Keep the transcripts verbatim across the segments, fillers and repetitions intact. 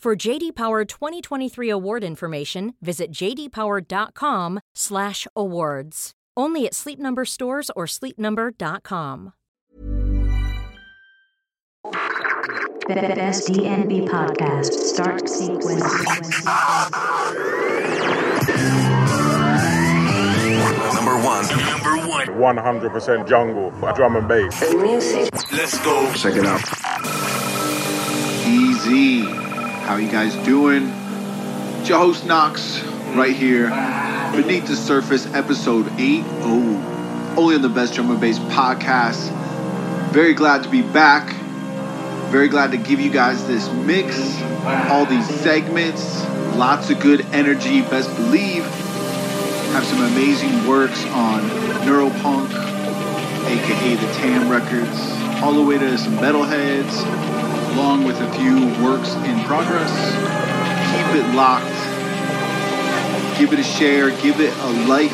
For J D. Power twenty twenty-three award information, visit j d power dot com slash awards. Only at Sleep Number stores or sleep number dot com. Best D N B podcast start sequence. Number one. Number one. one hundred percent jungle. Drum and bass. The music. Let's go. Check it out. Easy. How you guys doing? It's your host Knox right here. Beneath the Surface, episode eight oh. Only on the Best Drum and Bass podcast. Very glad to be back. Very glad to give you guys this mix. All these segments. Lots of good energy. Best believe. Have some amazing works on Neuropunk, aka the TAM records, all the way to some metalheads, along with a few works in progress. Keep it locked. Give it a share. Give it a like.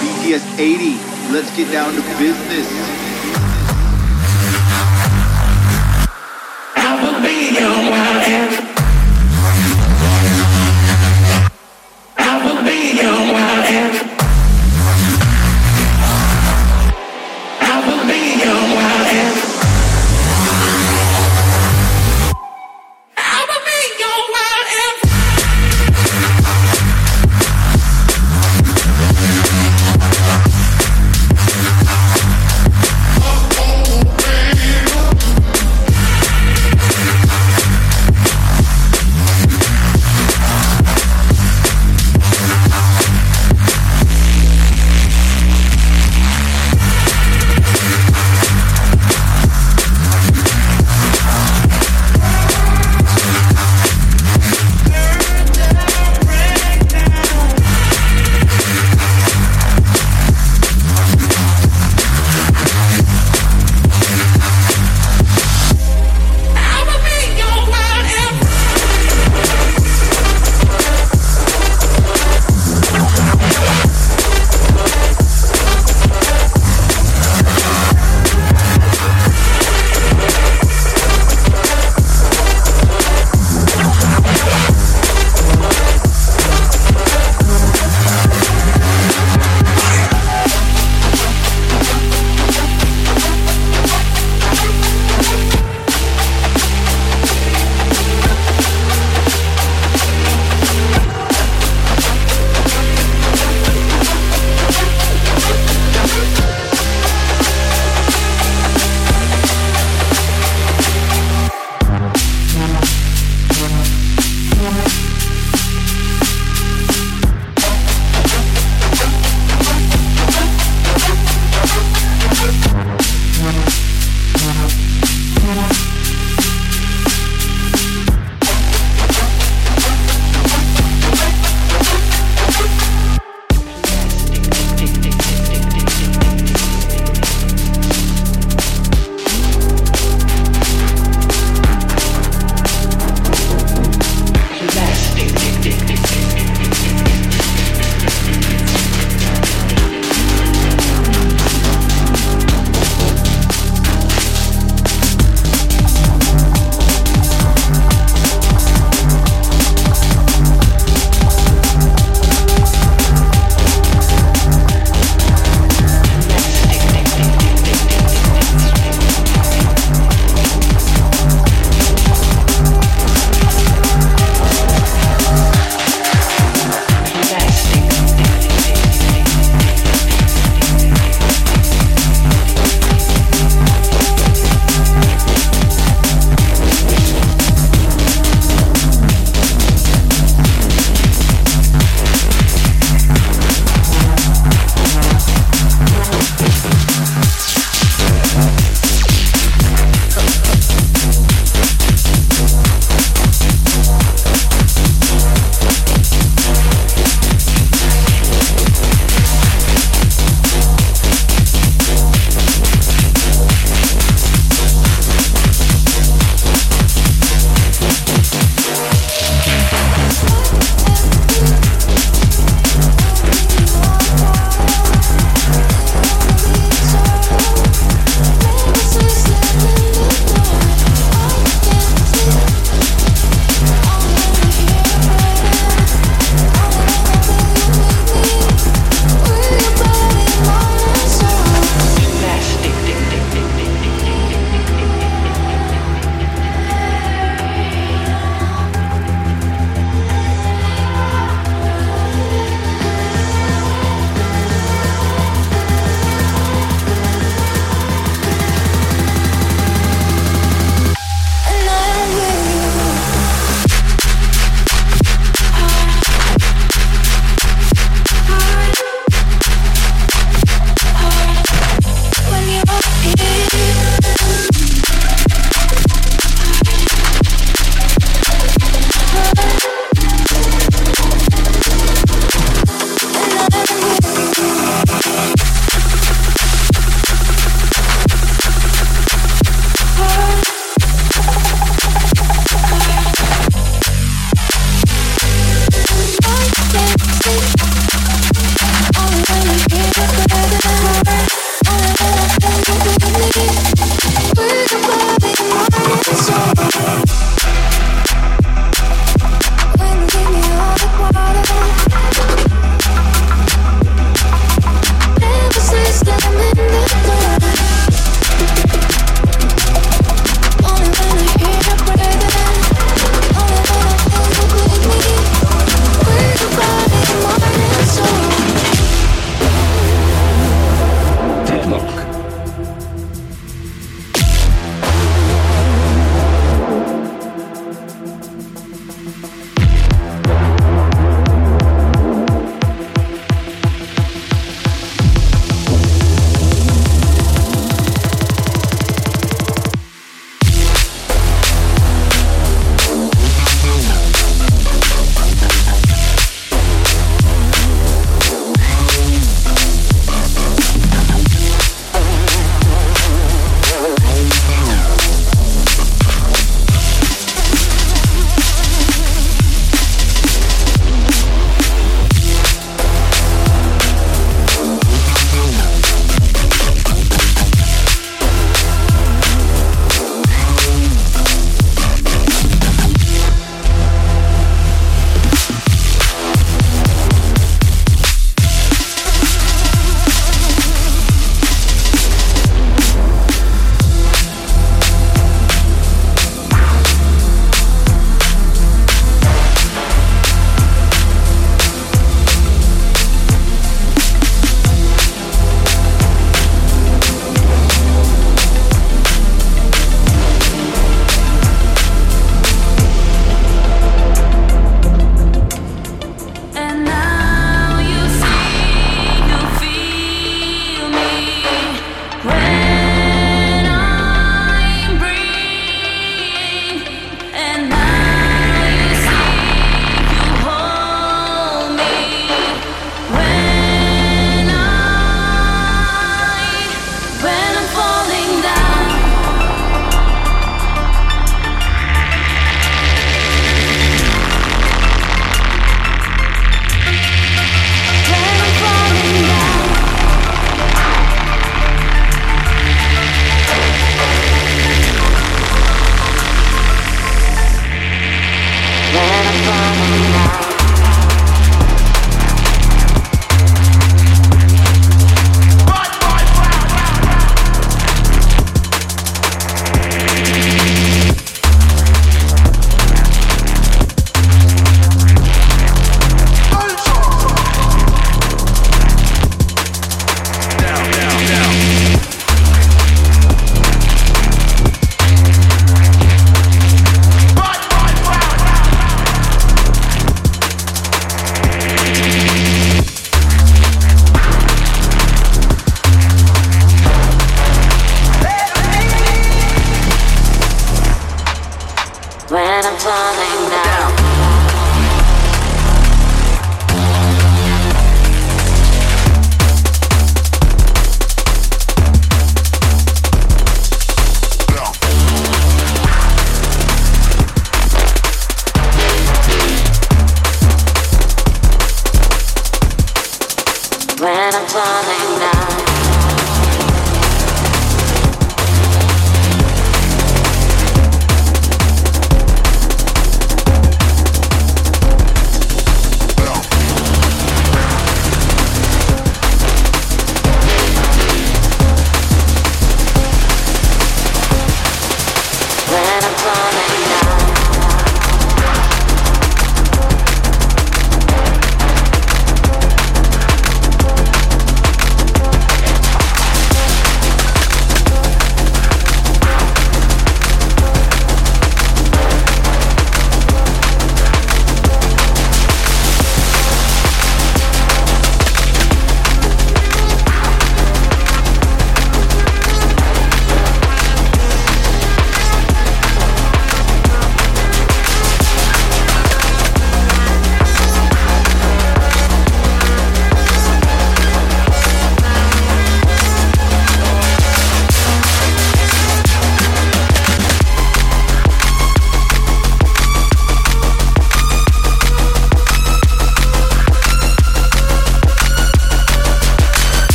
B T S eighty. Let's get down to business. I will be your wild animal. I will be your wild animal. I will be your wild animal.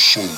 Session.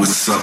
what's up.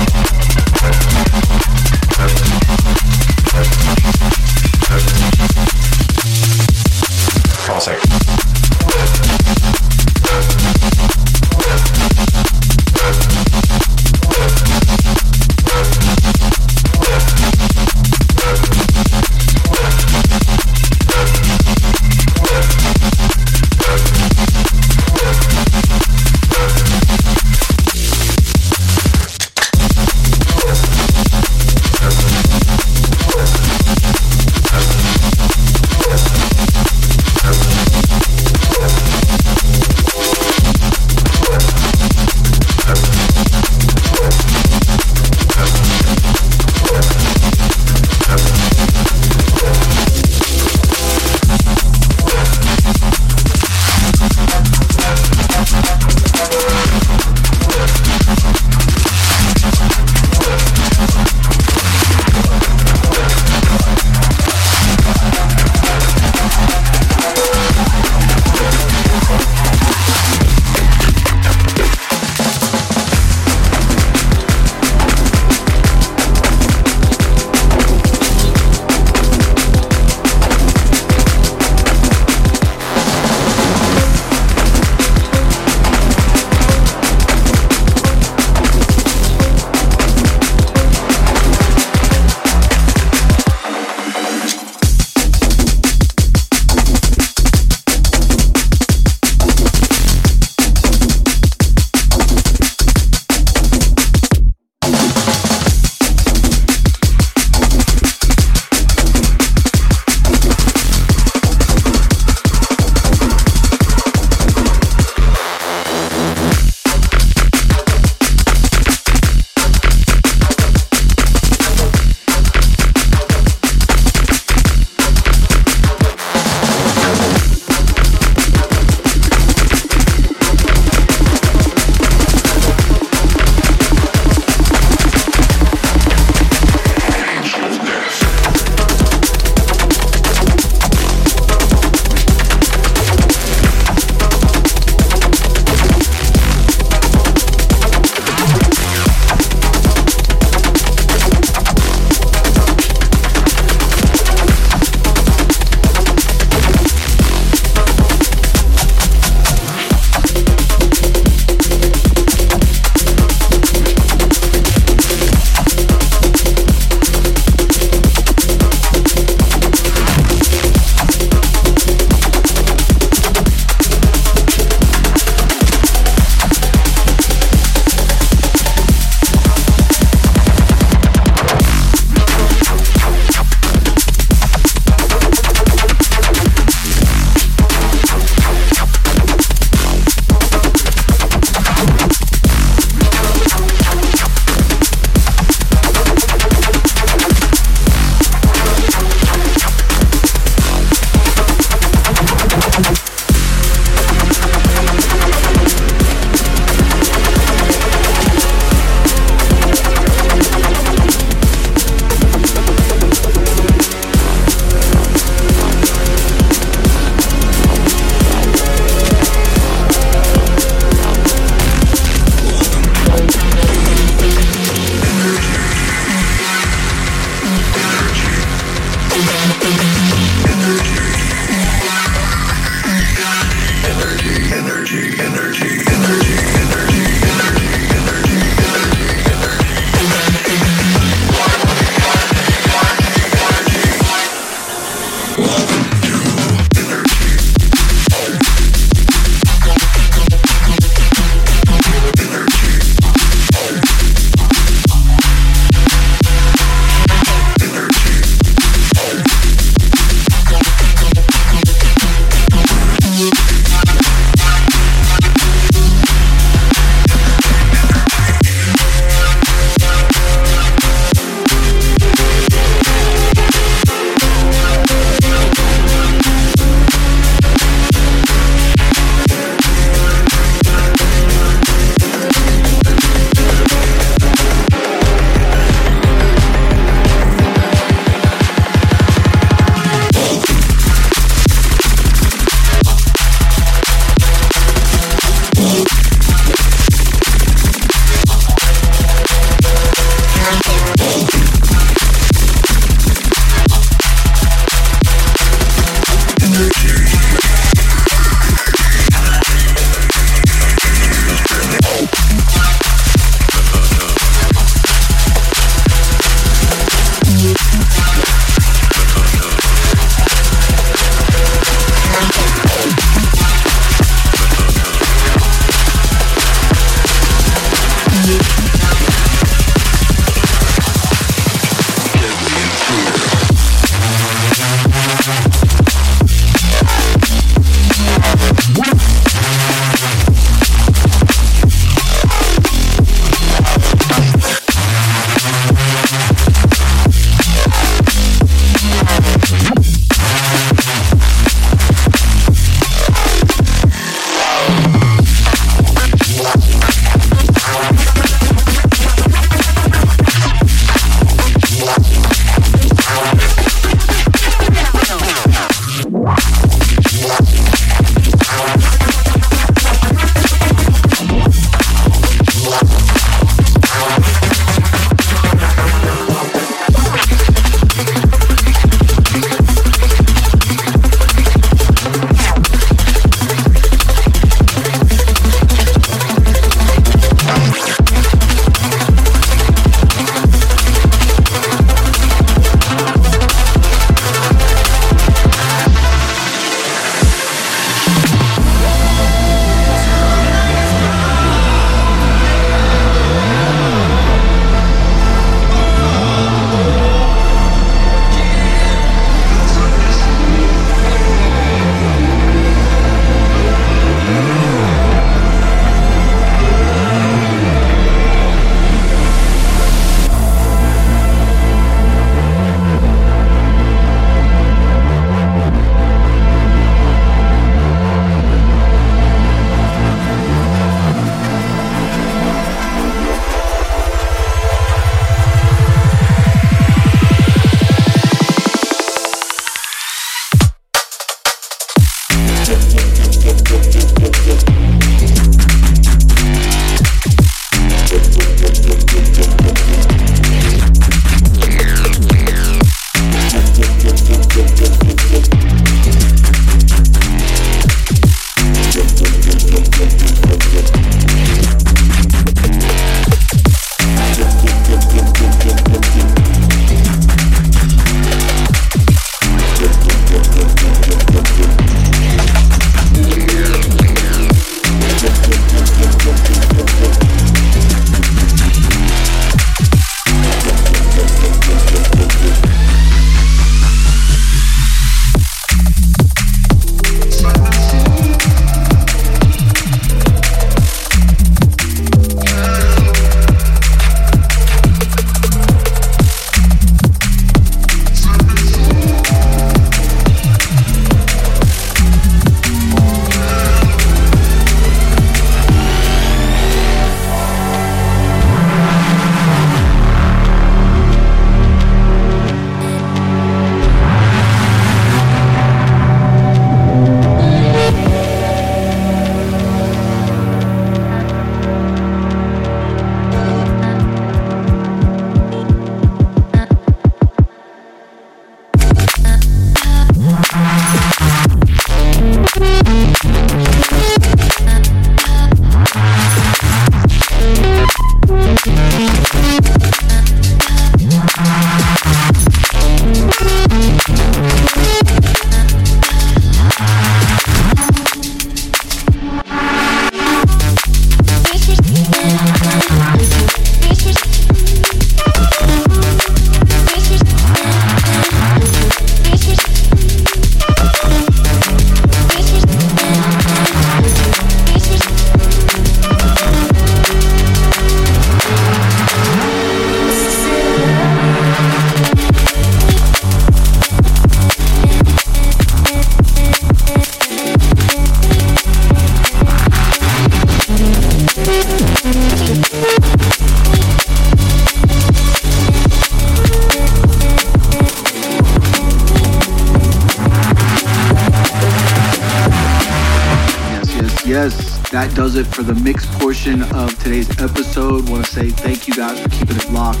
Yes, that does it for the mix portion of today's episode. Want to say thank you guys for keeping it locked.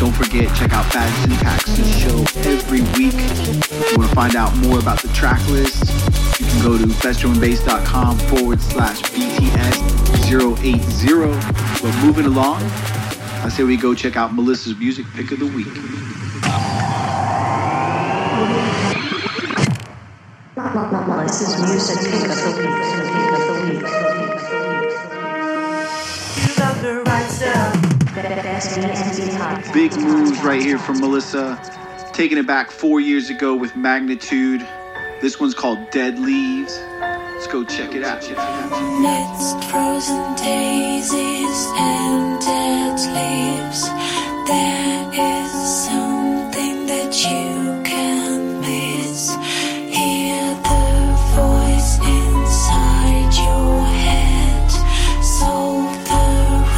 Don't forget, check out Fad Syntax's show every week. If you want to find out more about the track list, you can go to bestjoenbass.com forward slash BTS080. We're moving along. I say we go check out Melissa's music pick of the week. Melissa's music pick of the week. Big moves right here from Melissa. Taking it back four years ago with Magnitude. This one's called Dead Leaves. Let's go check it out. Let's frozen daisies and dead leaves. There is something that you can miss. Hear the voice inside your head. Solve the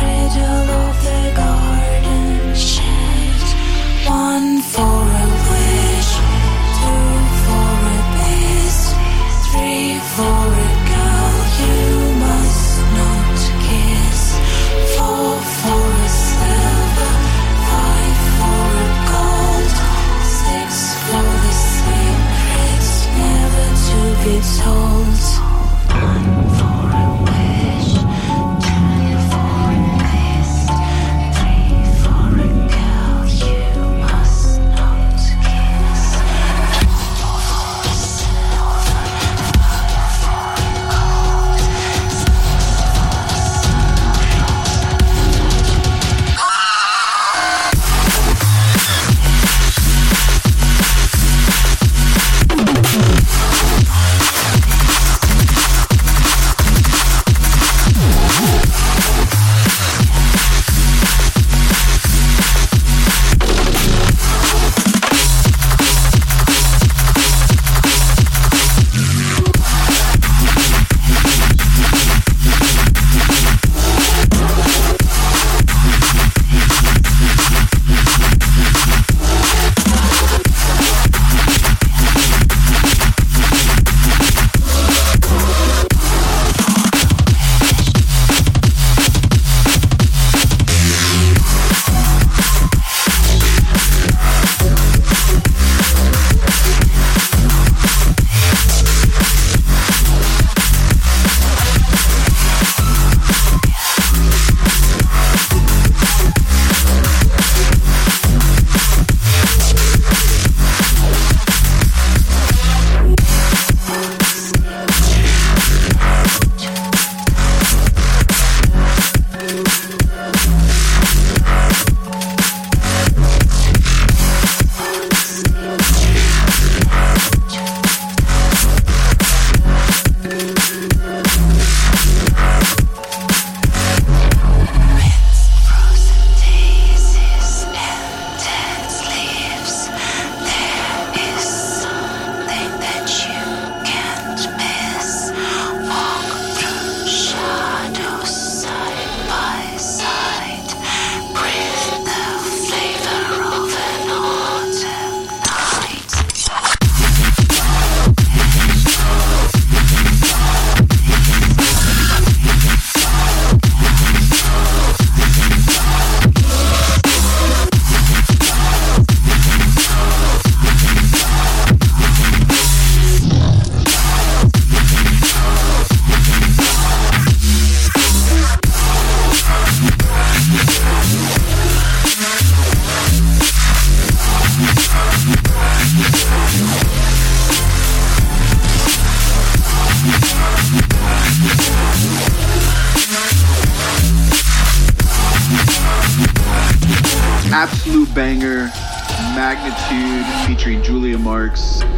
riddle of the garden shed. One for a wish, two for a kiss, three for a girl you must not kiss, four for a silver, five for a gold, six for the secrets never to be told.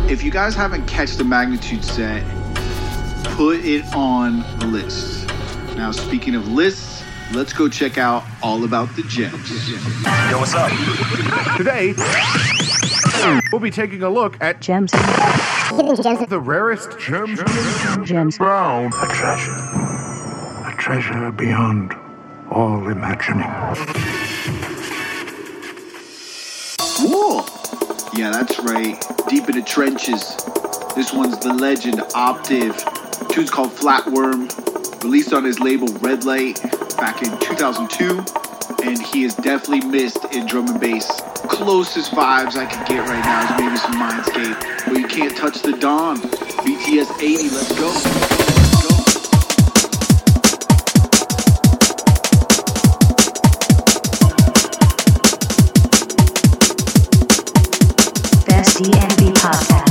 If you guys haven't catched the Magnitude set, put it on the list. Now, speaking of lists, let's go check out All About the Gems. Yo, what's up? Today, we'll be taking a look at gems. The rarest gems. Gems. Brown. A treasure. A treasure beyond all imagining. Cool. Yeah, that's right. Deep in the trenches. This one's the legend, Optive. The tune's called Flatworm, released on his label Red Light back in two thousand two, and he is definitely missed in drum and bass. Closest vibes I could get right now is maybe some Mindscape, but you can't touch the dawn. B T S eighty, let's go. D M V podcast.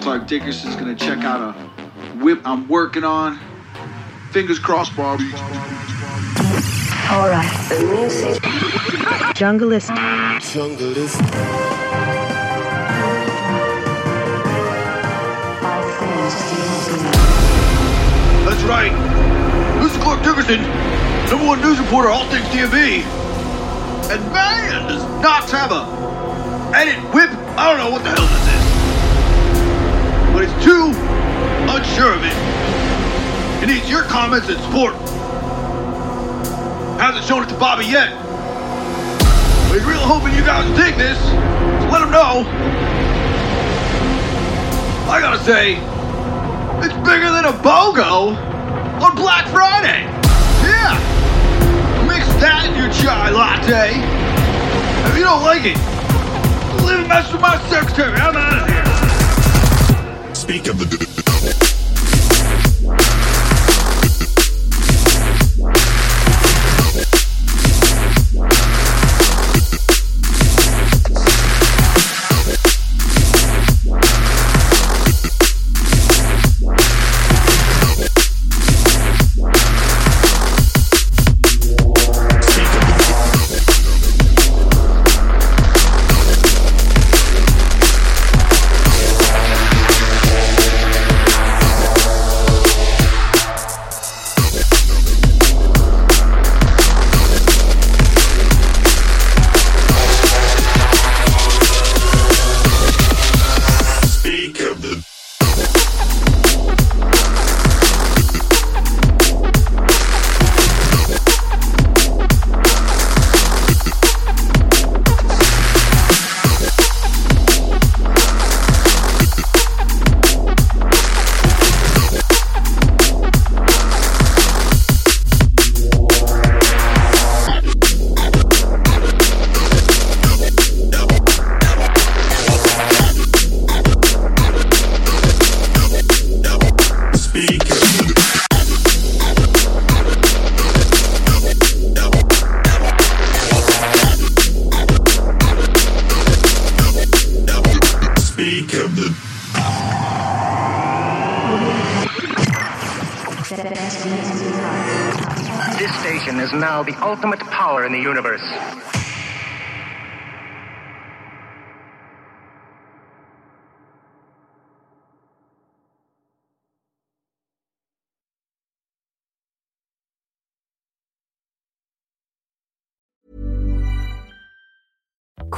Clark Dickerson's gonna check out a whip I'm working on. Fingers crossed, Bob. All right, the music. Junglist. Junglist. That's right. This is Clark Dickerson, number one news reporter, all things D M V. And man, does Knox have a edit whip? I don't know what the hell this is. But it's too unsure of it. It needs your comments and support. Hasn't shown it to Bobby yet. We're really hoping you guys dig this. So let him know. I gotta say, it's bigger than a BOGO on Black Friday. Yeah. Mix that in your chai latte. If you don't like it, leave a message with my secretary. I'm out of here. Speak of the devil. Speak of the This station is now the ultimate power in the universe.